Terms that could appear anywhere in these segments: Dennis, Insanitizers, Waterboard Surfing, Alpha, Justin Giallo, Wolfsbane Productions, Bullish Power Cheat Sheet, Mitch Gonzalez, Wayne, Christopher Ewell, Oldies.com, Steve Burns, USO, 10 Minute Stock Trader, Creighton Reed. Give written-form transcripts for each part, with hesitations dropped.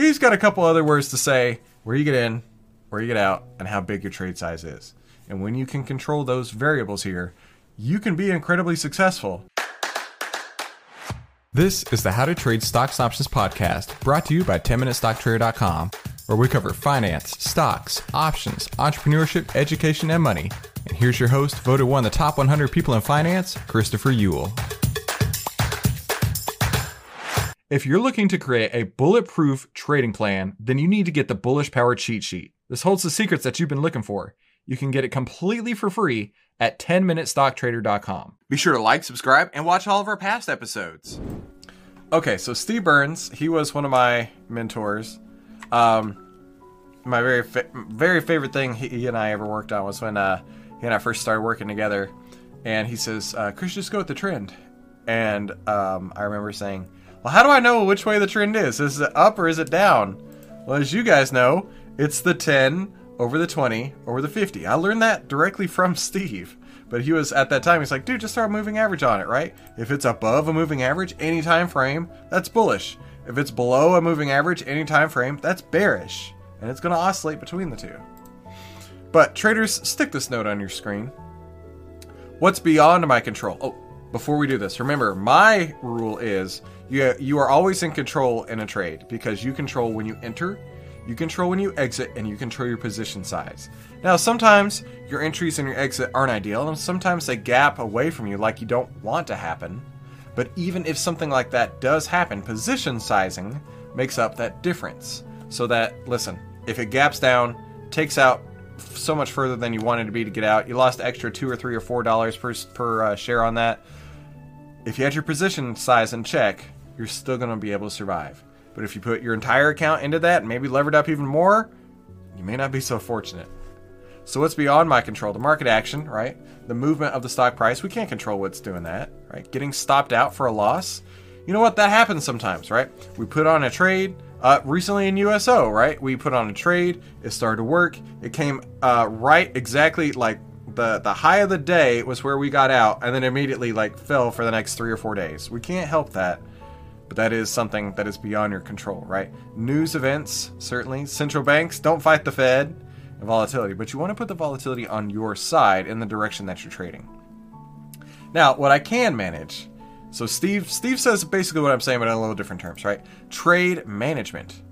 He's got a couple other words to say, where you get in, where you get out, and how big your trade size is. And when you can control those variables here, you can be incredibly successful. This is the How to Trade Stocks Options podcast, brought to you by 10MinuteStockTrader.com, where we cover finance, stocks, options, entrepreneurship, education, and money. And here's your host, voted one of the top 100 people in finance, Christopher Ewell. If you're looking to create a bulletproof trading plan, then you need to get the Bullish Power Cheat Sheet. This holds the secrets that you've been looking for. You can get it completely for free at 10MinuteStockTrader.com. Be sure to like, subscribe, and watch all of our past episodes. Okay, so Steve Burns, he was one of my mentors. My very favorite thing he and I ever worked on was when he and I first started working together. And he says, Chris, just go with the trend. And I remember saying, well, how do I know which way the trend is? Is it up or is it down? Well, as you guys know, it's the 10 over the 20 over the 50. I learned that directly from Steve. But he was, at that time, he's like, dude, just throw a moving average on it, right? If it's above a moving average, any time frame, that's bullish. If it's below a moving average, any time frame, that's bearish. And it's going to oscillate between the two. But traders, stick this note on your screen. What's beyond my control? Oh, before we do this, remember, my rule is you are always in control in a trade because you control when you enter, you control when you exit, and you control your position size. Now, sometimes your entries and your exit aren't ideal, and sometimes they gap away from you like you don't want to happen. But even if something like that does happen, position sizing makes up that difference. So that, listen, if it gaps down, takes out so much further than you wanted to be to get out, you lost extra $2 or $3 or $4 per share on that. If you had your position size in check, you're still going to be able to survive. But if you put your entire account into that and maybe levered up even more, you may not be so fortunate. So what's beyond my control? The market action, right? The movement of the stock price. We can't control what's doing that, right? Getting stopped out for a loss. You know what? That happens sometimes, right? We put on a trade recently in USO, right? We put on a trade. It started to work. It came right exactly like the high of the day was where we got out and then immediately like fell for the next 3 or 4 days. We can't help that. But that is something that is beyond your control, right? News events, certainly. Central banks, don't fight the Fed, and volatility. But you want to put the volatility on your side in the direction that you're trading. Now, what I can manage. So Steve says basically what I'm saying, but in a little different terms, right? Trade management.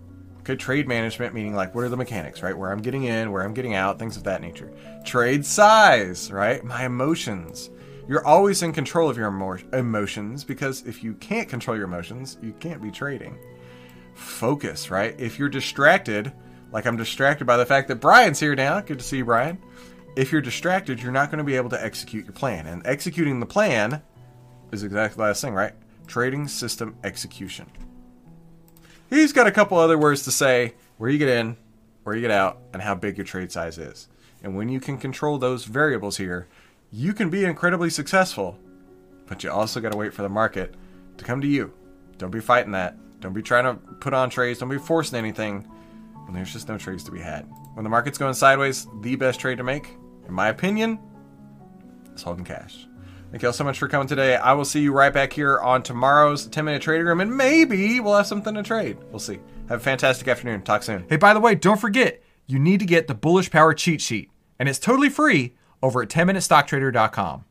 Okay, trade management meaning like what are the mechanics, right? Where I'm getting in, where I'm getting out, things of that nature. Trade size, right? My emotions. You're always in control of your emotions because if you can't control your emotions, you can't be trading. Focus, right? If you're distracted, like I'm distracted by the fact that Brian's here now. Good to see you, Brian. If you're distracted, you're not going to be able to execute your plan. And executing the plan is exactly the last thing, right? Trading system execution. He's got a couple other words to say, where you get in, where you get out, and how big your trade size is. And when you can control those variables here, you can be incredibly successful, but you also got to wait for the market to come to you. Don't be fighting that. Don't be trying to put on trades. Don't be forcing anything when there's just no trades to be had. When the market's going sideways, the best trade to make, in my opinion, is holding cash. Thank you all so much for coming today. I will see you right back here on tomorrow's 10 Minute Trading Room, and maybe we'll have something to trade. We'll see. Have a fantastic afternoon. Talk soon. Hey, by the way, don't forget, you need to get the Bullish Power Cheat Sheet, and it's totally free over at 10MinuteStockTrader.com.